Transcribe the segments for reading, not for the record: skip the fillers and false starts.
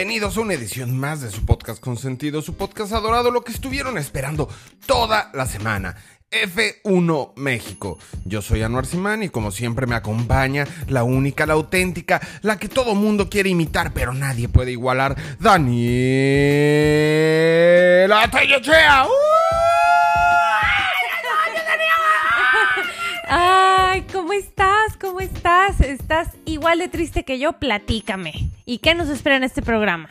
bienvenidos a una edición más de su podcast consentido, su podcast adorado, lo que estuvieron esperando toda la semana, F1 México. Yo soy Anuar Simán y como siempre me acompaña la única, la auténtica, la que todo mundo quiere imitar pero nadie puede igualar, Daniela. Ay, ¿cómo estás? ¿Cómo estás? Estás igual de triste que yo, platícame. ¿Y qué nos espera en este programa?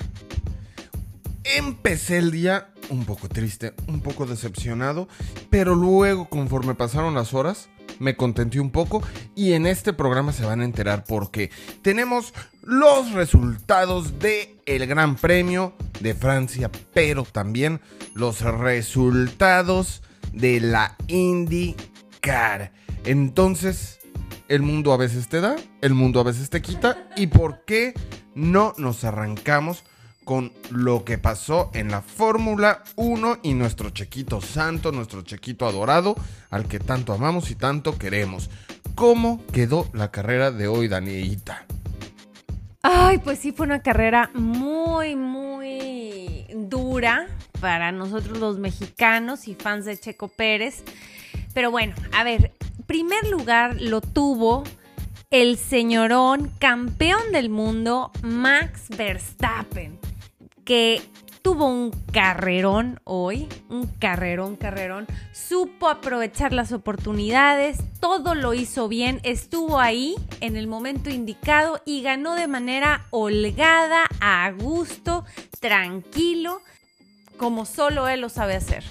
Empecé el día un poco triste, un poco decepcionado, pero luego, conforme pasaron las horas, me contenté un poco y en este programa se van a enterar porque tenemos los resultados del Gran Premio de Francia, pero también los resultados de la IndyCar. Entonces, el mundo a veces te da, el mundo a veces te quita. ¿Y por qué no nos arrancamos con lo que pasó en la Fórmula 1 y nuestro Chequito santo, nuestro Chequito adorado, al que tanto amamos y tanto queremos? ¿Cómo quedó la carrera de hoy, Danielita? Ay, pues sí, fue una carrera muy, muy dura para nosotros los mexicanos y fans de Checo Pérez. Pero bueno, a ver, primer lugar lo tuvo el señorón campeón del mundo Max Verstappen, que tuvo un carrerón hoy, un carrerón. Supo aprovechar las oportunidades, todo lo hizo bien, estuvo ahí en el momento indicado y ganó de manera holgada, a gusto, tranquilo, como solo él lo sabe hacer.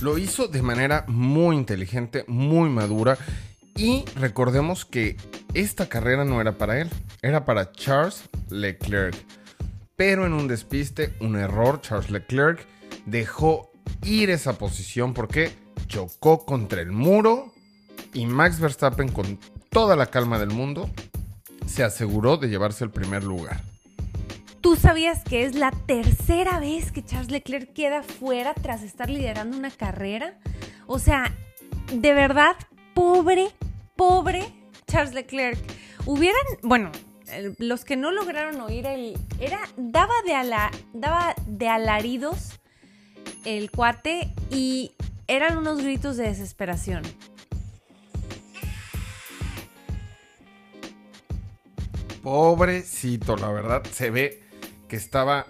Lo hizo de manera muy inteligente, muy madura, y recordemos que esta carrera no era para él, era para Charles Leclerc. Pero en un despiste, un error, Charles Leclerc dejó ir esa posición porque chocó contra el muro y Max Verstappen, con toda la calma del mundo, se aseguró de llevarse el primer lugar. ¿Tú sabías que es la tercera vez que Charles Leclerc queda fuera tras estar liderando una carrera? O sea, de verdad, pobre Charles Leclerc. Los que no lograron oír daba de alaridos el cuate y eran unos gritos de desesperación. Pobrecito, la verdad, se ve que estaba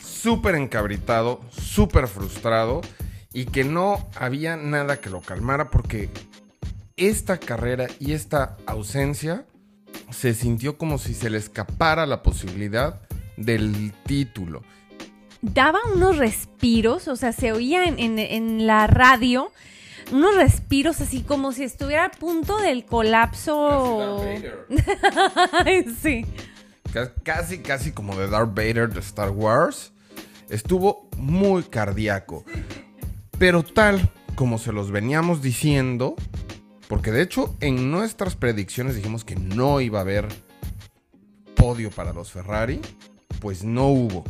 súper encabritado, súper frustrado y que no había nada que lo calmara porque esta carrera y esta ausencia se sintió como si se le escapara la posibilidad del título. Daba unos respiros, o sea, se oía en la radio unos respiros así como si estuviera a punto del colapso. Sí. Casi como de Darth Vader de Star Wars. Estuvo muy cardíaco. Pero tal como se los veníamos diciendo, porque de hecho en nuestras predicciones dijimos que no iba a haber podio para los Ferrari, pues no hubo.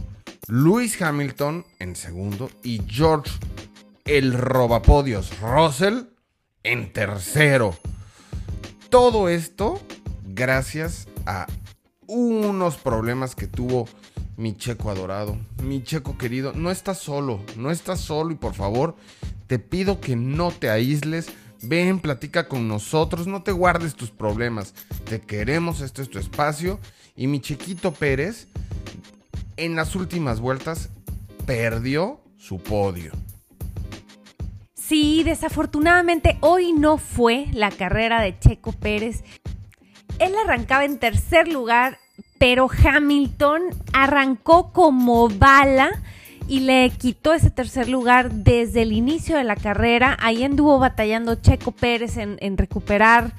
Lewis Hamilton en segundo y George, el robapodios, Russell en tercero. Todo esto gracias a unos problemas que tuvo mi Checo adorado, mi Checo querido. No estás solo y por favor te pido que no te aísles, ven, platica con nosotros, no te guardes tus problemas, te queremos, este es tu espacio. Y mi Chequito Pérez en las últimas vueltas perdió su podio. Sí, desafortunadamente hoy no fue la carrera de Checo Pérez. Él arrancaba en tercer lugar, pero Hamilton arrancó como bala y le quitó ese tercer lugar desde el inicio de la carrera. Ahí anduvo batallando Checo Pérez en recuperar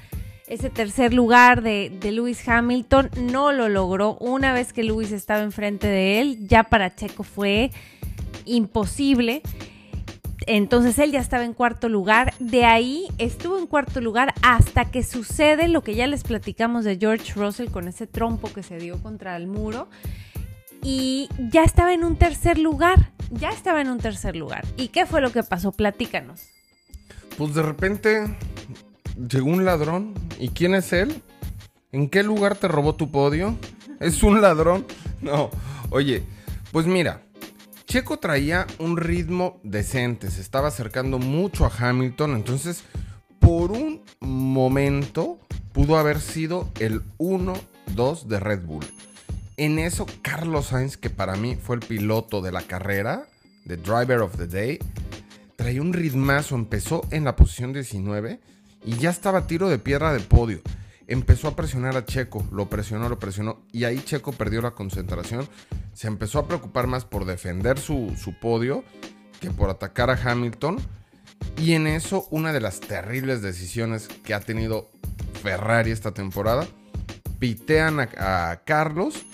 ese tercer lugar de Lewis Hamilton. No lo logró. Una vez que Lewis estaba enfrente de él, ya para Checo fue imposible. Entonces él ya estaba en cuarto lugar, de ahí estuvo en cuarto lugar hasta que sucede lo que ya les platicamos de George Russell con ese trompo que se dio contra el muro y ya estaba en un tercer lugar, ¿Y qué fue lo que pasó? Platícanos. Pues de repente llegó un ladrón, ¿y quién es él? ¿En qué lugar te robó tu podio? ¿Es un ladrón? No, oye, Pues mira, Checo traía un ritmo decente, se estaba acercando mucho a Hamilton, entonces por un momento pudo haber sido el 1-2 de Red Bull. En eso Carlos Sainz, que para mí fue el piloto de la carrera, the driver of the day, traía un ritmazo, empezó en la posición 19 y ya estaba a tiro de piedra de podio. Empezó a presionar a Checo, lo presionó, y ahí Checo perdió la concentración. Se empezó a preocupar más por defender su podio que por atacar a Hamilton. Y en eso, una de las terribles decisiones que ha tenido Ferrari esta temporada, pitean a Carlos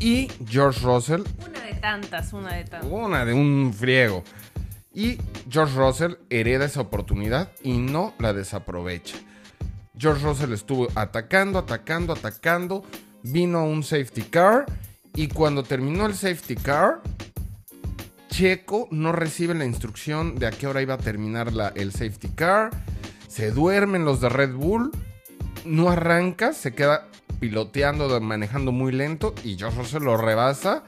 y George Russell. Una de tantas. Una de un friego. Y George Russell hereda esa oportunidad y no la desaprovecha. George Russell estuvo atacando, vino un safety car y cuando terminó el safety car, Checo no recibe la instrucción de a qué hora iba a terminar el safety car, se duermen los de Red Bull, no arranca, se queda piloteando, manejando muy lento y George Russell lo rebasa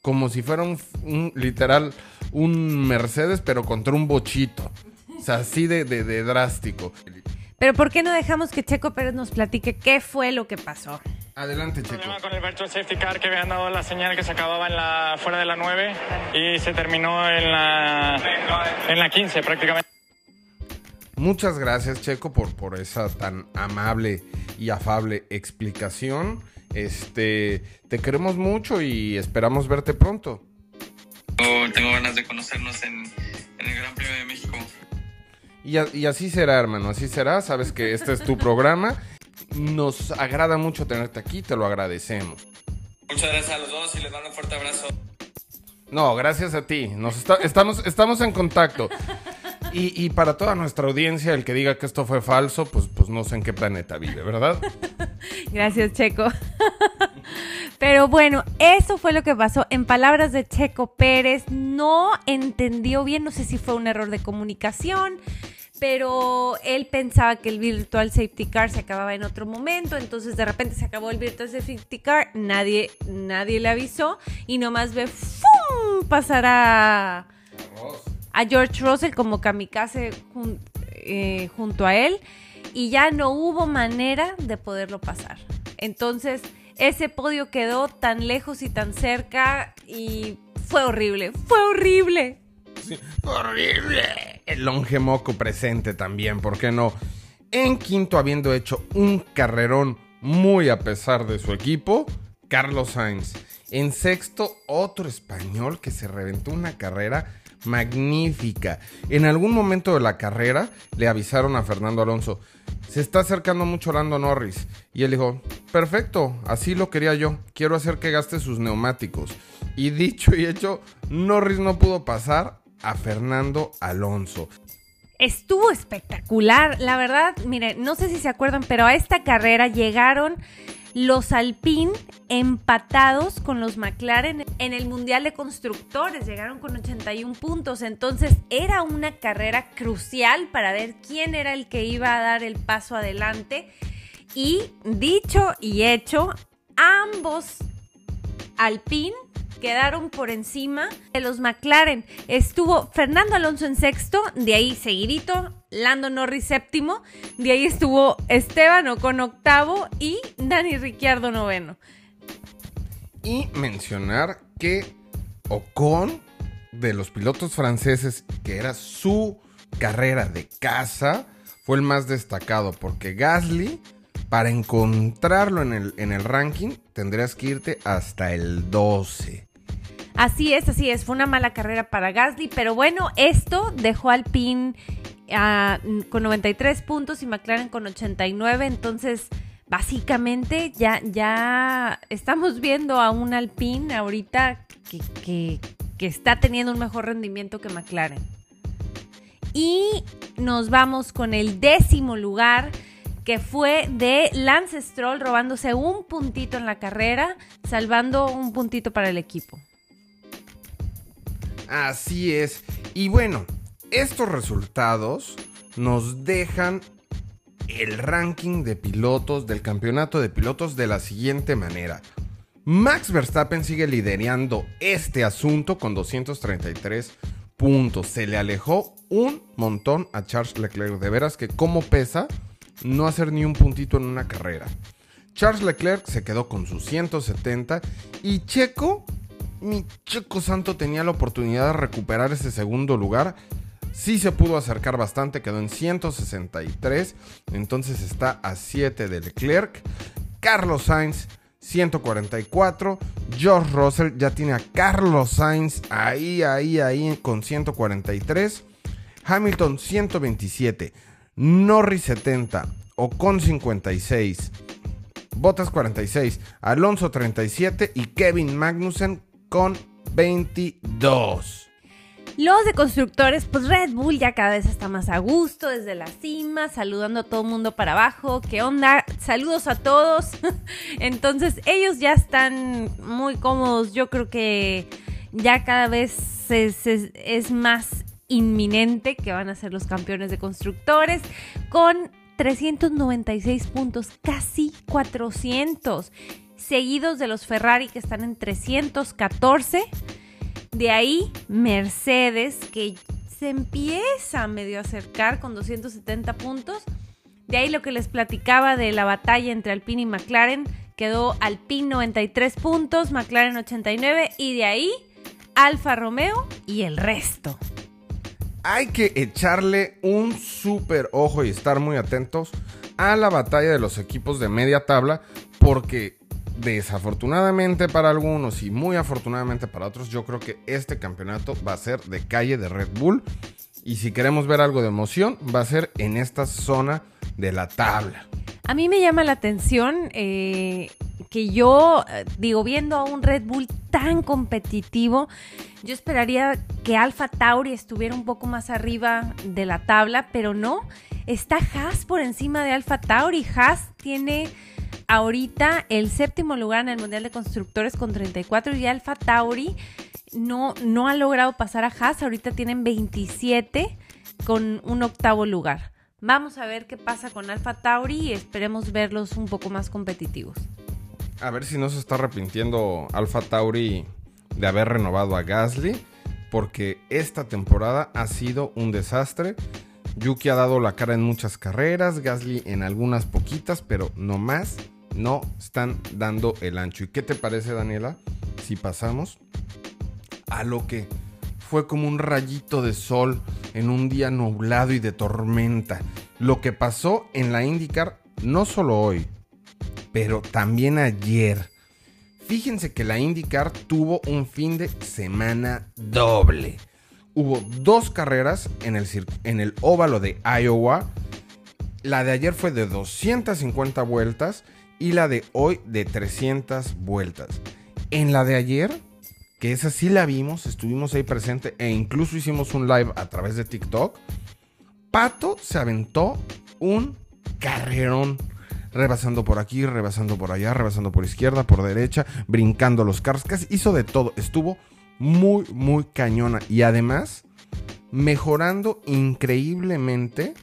como si fuera un Mercedes pero contra un bochito, o sea, así de drástico. Pero ¿por qué no dejamos que Checo Pérez nos platique qué fue lo que pasó? Adelante, Checo. El problema con el virtual safety car que habían dado la señal que se acababa fuera de la 9 y se terminó en la 15 prácticamente. Muchas gracias, Checo, por esa tan amable y afable explicación. Te queremos mucho y esperamos verte pronto. Tengo ganas de conocernos en el Gran Premio de México. Y así será, hermano, así será. Sabes que este es tu programa. Nos agrada mucho tenerte aquí, te lo agradecemos. Muchas gracias a los dos y les mando un fuerte abrazo. No, gracias a ti. Estamos en contacto. Y para toda nuestra audiencia, el que diga que esto fue falso, pues no sé en qué planeta vive, ¿verdad? Gracias, Checo. Pero bueno, eso fue lo que pasó. En palabras de Checo Pérez, no entendió bien, no sé si fue un error de comunicación, pero él pensaba que el virtual safety car se acababa en otro momento, entonces de repente se acabó el virtual safety car, nadie le avisó y nomás ve ¡fum! Pasar a George Russell como kamikaze junto a él y ya no hubo manera de poderlo pasar. Entonces ese podio quedó tan lejos y tan cerca y fue horrible. Sí, horrible. El longe moco presente también, ¿por qué no? En quinto, habiendo hecho un carrerón muy a pesar de su equipo, Carlos Sainz. En sexto, otro español que se reventó una carrera magnífica. En algún momento de la carrera le avisaron a Fernando Alonso, se está acercando mucho Lando Norris, y él dijo, perfecto, así lo quería yo, quiero hacer que gaste sus neumáticos. Y dicho y hecho, Norris no pudo pasar a Fernando Alonso. Estuvo espectacular, la verdad. Mire, no sé si se acuerdan, pero a esta carrera llegaron los Alpine empatados con los McLaren en el Mundial de Constructores, llegaron con 81 puntos, entonces era una carrera crucial para ver quién era el que iba a dar el paso adelante y dicho y hecho, ambos Alpine quedaron por encima de los McLaren. Estuvo Fernando Alonso en sexto, de ahí seguidito Lando Norris séptimo, de ahí estuvo Esteban Ocon octavo y Dani Ricciardo noveno. Y mencionar que Ocon, de los pilotos franceses, que era su carrera de casa, fue el más destacado porque Gasly, para encontrarlo en el ranking, tendrías que irte hasta el 12. Así es. Fue una mala carrera para Gasly, pero bueno, esto dejó al Alpine con 93 puntos y McLaren con 89. Entonces, básicamente, ya estamos viendo a un Alpine ahorita que está teniendo un mejor rendimiento que McLaren. Y nos vamos con el décimo lugar, que fue de Lance Stroll, robándose un puntito en la carrera, salvando un puntito para el equipo. Así es. Y bueno, estos resultados nos dejan el ranking de pilotos del campeonato de pilotos de la siguiente manera. Max Verstappen sigue liderando este asunto con 233 puntos. Se le alejó un montón a Charles Leclerc. De veras que cómo pesa no hacer ni un puntito en una carrera. Charles Leclerc se quedó con sus 170 y Checo, mi Checo Santo, tenía la oportunidad de recuperar ese segundo lugar. Sí se pudo acercar bastante, quedó en 163, entonces está a 7 de Leclerc. Carlos Sainz 144, George Russell ya tiene a Carlos Sainz ahí con 143. Hamilton 127, Norris 70, Ocon 56. Bottas 46, Alonso 37 y Kevin Magnussen con 22. Los de constructores, pues Red Bull ya cada vez está más a gusto desde la cima, saludando a todo el mundo para abajo. ¿Qué onda? Saludos a todos. Entonces ellos ya están muy cómodos. Yo creo que ya cada vez es más inminente que van a ser los campeones de constructores con 396 puntos, casi 400, seguidos de los Ferrari que están en 314, de ahí Mercedes que se empieza medio a acercar con 270 puntos, de ahí lo que les platicaba de la batalla entre Alpine y McLaren, quedó Alpine 93 puntos, McLaren 89 y de ahí Alfa Romeo y el resto. Hay que echarle un súper ojo y estar muy atentos a la batalla de los equipos de media tabla, porque desafortunadamente para algunos y muy afortunadamente para otros, yo creo que este campeonato va a ser de calle de Red Bull, y si queremos ver algo de emoción va a ser en esta zona de la tabla. A mí me llama la atención que yo, digo, viendo a un Red Bull tan competitivo, yo esperaría que AlphaTauri estuviera un poco más arriba de la tabla, pero no, está Haas por encima de AlphaTauri. Haas tiene ahorita el séptimo lugar en el Mundial de Constructores con 34 y AlphaTauri no ha logrado pasar a Haas, ahorita tienen 27 con un octavo lugar. Vamos a ver qué pasa con AlphaTauri y esperemos verlos un poco más competitivos. A ver si no se está arrepintiendo AlphaTauri de haber renovado a Gasly, porque esta temporada ha sido un desastre. Yuki ha dado la cara en muchas carreras, Gasly en algunas poquitas, pero nomás no están dando el ancho. ¿Y qué te parece, Daniela, si pasamos a lo que fue como un rayito de sol en un día nublado y de tormenta? Lo que pasó en la IndyCar, no solo hoy, pero también ayer. Fíjense que la IndyCar tuvo un fin de semana doble. Hubo dos carreras en el óvalo de Iowa. La de ayer fue de 250 vueltas y la de hoy de 300 vueltas. En la de ayer, que esa sí la vimos, estuvimos ahí presente e incluso hicimos un live a través de TikTok. Pato se aventó un carrerón, rebasando por aquí, rebasando por allá, rebasando por izquierda, por derecha, brincando los cars, casi hizo de todo. Estuvo muy, muy cañona y además mejorando increíblemente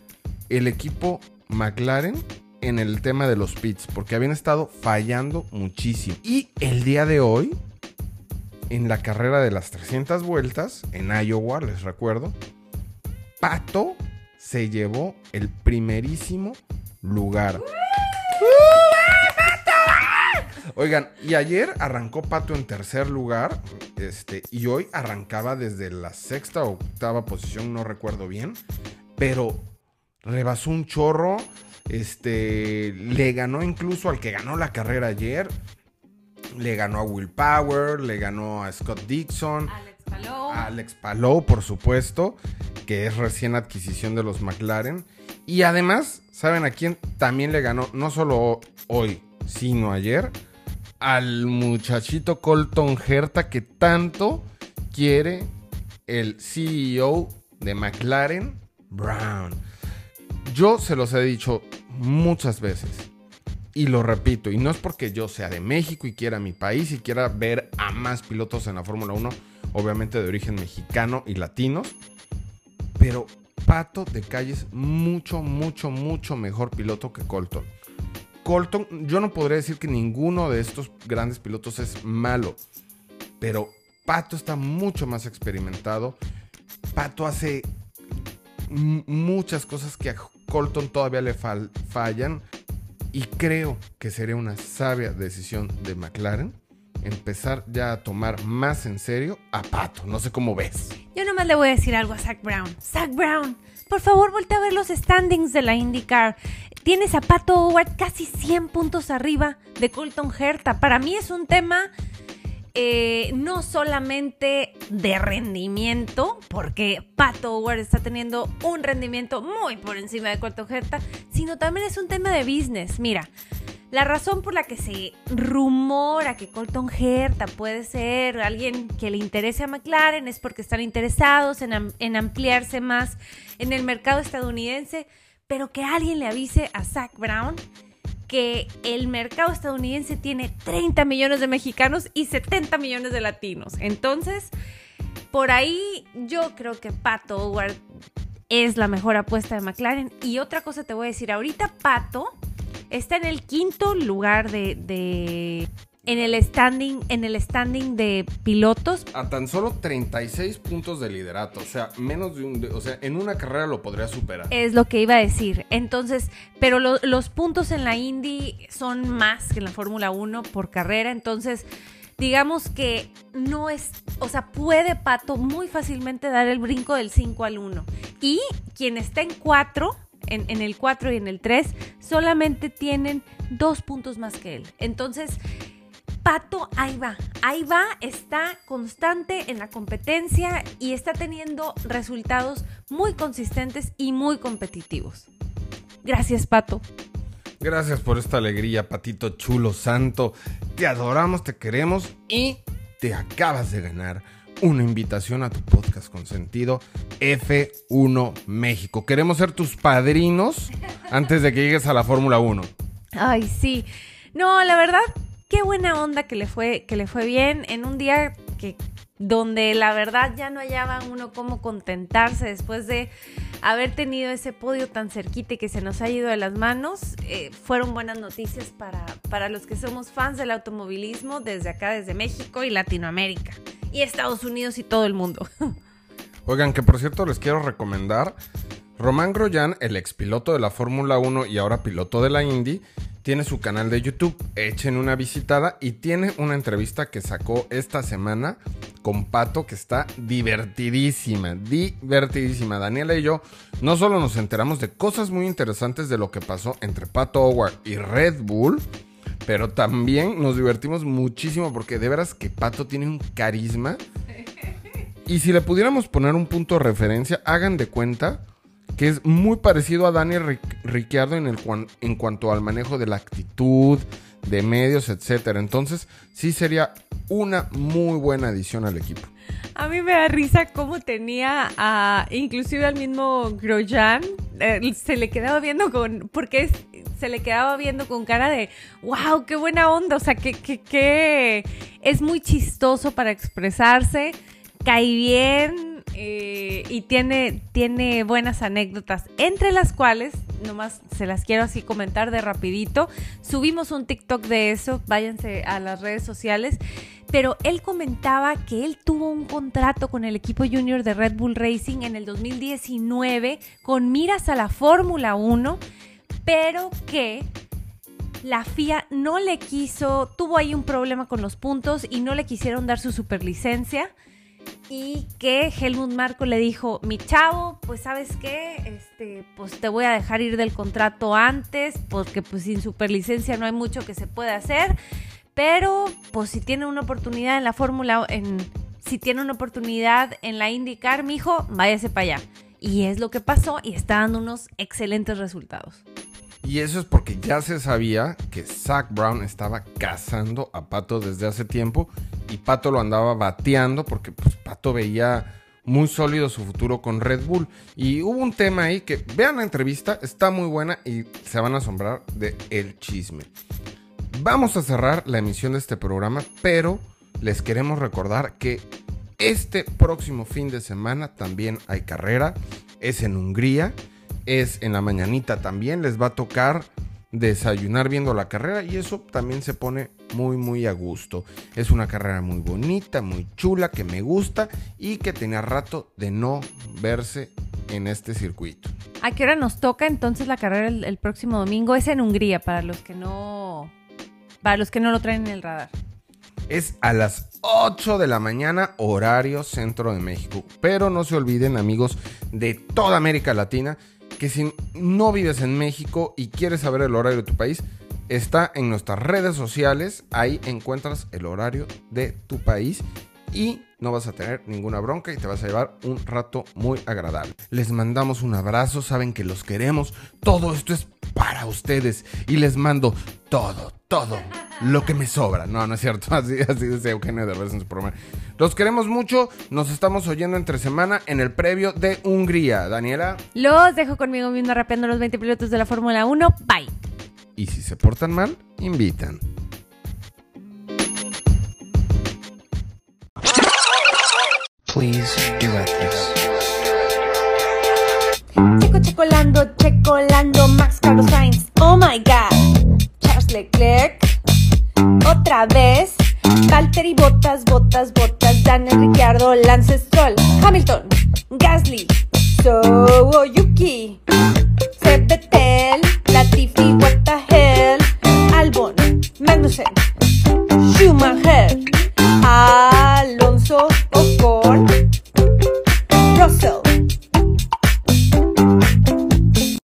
el equipo McLaren en el tema de los pits, porque habían estado fallando muchísimo. Y el día de hoy, en la carrera de las 300 vueltas, en Iowa, les recuerdo, Pato se llevó el primerísimo lugar. ¡Pato! Oigan, y ayer arrancó Pato en tercer lugar, y hoy arrancaba desde la sexta o octava posición, no recuerdo bien, pero rebasó un chorro, le ganó incluso al que ganó la carrera ayer. Le ganó a Will Power, le ganó a Scott Dixon, Alex Palou, por supuesto, que es recién adquisición de los McLaren. Y además, ¿saben a quién también le ganó? No solo hoy, sino ayer, al muchachito Colton Herta, que tanto quiere el CEO de McLaren, Brown. Yo se los he dicho muchas veces. Y lo repito, y no es porque yo sea de México y quiera mi país y quiera ver a más pilotos en la Fórmula 1, obviamente de origen mexicano y latinos, pero Pato de calle es mucho, mucho, mucho mejor piloto que Colton. Colton, yo no podría decir que ninguno de estos grandes pilotos es malo, pero Pato está mucho más experimentado. Pato hace muchas cosas que a Colton todavía le fallan. Y creo que sería una sabia decisión de McLaren empezar ya a tomar más en serio a Pato. No sé cómo ves. Yo nomás le voy a decir algo a Zak Brown. Zak Brown, por favor, voltea a ver los standings de la IndyCar. Tienes a Pato O'ward casi 100 puntos arriba de Colton Herta. Para mí es un tema no solamente de rendimiento, porque Pato O'ward está teniendo un rendimiento muy por encima de Colton Herta, sino también es un tema de business. Mira, la razón por la que se rumora que Colton Herta puede ser alguien que le interese a McLaren es porque están interesados en ampliarse más en el mercado estadounidense, pero que alguien le avise a Zak Brown que el mercado estadounidense tiene 30 millones de mexicanos y 70 millones de latinos. Entonces, por ahí yo creo que Pato O'ward es la mejor apuesta de McLaren. Y otra cosa te voy a decir, ahorita Pato está en el quinto lugar en el standing de pilotos. A tan solo 36 puntos de liderato, o sea, menos de en una carrera lo podría superar. Es lo que iba a decir. Entonces, pero los puntos en la Indy son más que en la Fórmula 1 por carrera, entonces digamos que no es, o sea, puede Pato muy fácilmente dar el brinco del 5 al 1. Y quien está en 4, en el 4 y en el 3, solamente tienen 2 puntos más que él. Entonces, Pato ahí va, está constante en la competencia y está teniendo resultados muy consistentes y muy competitivos. Gracias, Pato. Gracias por esta alegría, Patito chulo santo. Te adoramos, te queremos y te acabas de ganar una invitación a tu podcast consentido F1 México. Queremos ser tus padrinos antes de que llegues a la Fórmula 1. Ay, sí. No, la verdad, qué buena onda que le fue bien en un día donde la verdad ya no hallaba uno cómo contentarse después de haber tenido ese podio tan cerquita y que se nos ha ido de las manos. Fueron buenas noticias para los que somos fans del automovilismo desde acá, desde México y Latinoamérica y Estados Unidos y todo el mundo. Oigan, que por cierto les quiero recomendar Román Grosjean, el expiloto de la Fórmula 1 y ahora piloto de la Indy, tiene su canal de YouTube, echen una visitada, y tiene una entrevista que sacó esta semana con Pato que está divertidísima. Daniela y yo no solo nos enteramos de cosas muy interesantes de lo que pasó entre Pato O'Ward y Red Bull, pero también nos divertimos muchísimo porque de veras que Pato tiene un carisma. Y si le pudiéramos poner un punto de referencia, hagan de cuenta que es muy parecido a Dani Ricciardo en cuanto al manejo de la actitud, de medios, etcétera. Entonces, sí sería una muy buena adición al equipo. A mí me da risa cómo tenía inclusive al mismo Grosjean, se le quedaba viendo con cara de wow, qué buena onda, o sea, que es muy chistoso para expresarse, cae bien. Y tiene buenas anécdotas, entre las cuales, nomás se las quiero así comentar de rapidito, subimos un TikTok de eso, váyanse a las redes sociales, pero él comentaba que él tuvo un contrato con el equipo junior de Red Bull Racing en el 2019 con miras a la Fórmula 1, pero que la FIA no le quiso, tuvo ahí un problema con los puntos y no le quisieron dar su superlicencia. Y que Helmut Marko le dijo, mi chavo, pues ¿sabes qué? Pues te voy a dejar ir del contrato antes, porque pues sin superlicencia no hay mucho que se pueda hacer, pero pues si tiene una oportunidad en la Fórmula, si tiene una oportunidad en la IndyCar, mijo, váyase para allá. Y es lo que pasó y está dando unos excelentes resultados. Y eso es porque ya se sabía que Zak Brown estaba cazando a Pato desde hace tiempo y Pato lo andaba bateando porque pues, Pato veía muy sólido su futuro con Red Bull. Y hubo un tema ahí que, vean la entrevista, está muy buena y se van a asombrar de el chisme. Vamos a cerrar la emisión de este programa, pero les queremos recordar que este próximo fin de semana también hay carrera, es en Hungría. Es en la mañanita también, les va a tocar desayunar viendo la carrera, y eso también se pone muy muy a gusto. Es una carrera muy bonita, muy chula, que me gusta y que tenía rato de no verse en este circuito. ¿A qué hora nos toca entonces la carrera el próximo domingo? Es en Hungría, para los que no lo traen en el radar. Es a las 8 de la mañana, horario centro de México. Pero no se olviden, amigos de toda América Latina, que si no vives en México y quieres saber el horario de tu país, está en nuestras redes sociales. Ahí encuentras el horario de tu país y no vas a tener ninguna bronca y te vas a llevar un rato muy agradable. Les mandamos un abrazo, saben que los queremos. Todo esto es para ustedes y les mando todo lo que me sobra. No es cierto, así dice Eugenio Derbez en su programa. Los queremos mucho, nos estamos oyendo entre semana en el previo de Hungría. Daniela. Los dejo conmigo mismo rapeando los 20 pilotos de la Fórmula 1. Bye. Y si se portan mal, invitan. Please do like this. Checo Lando, Max, Carlos Sainz. Oh my God. Charles Leclerc. Otra vez. Valtteri Bottas, Dani Ricciardo, Lance Stroll, Hamilton, Gasly. So you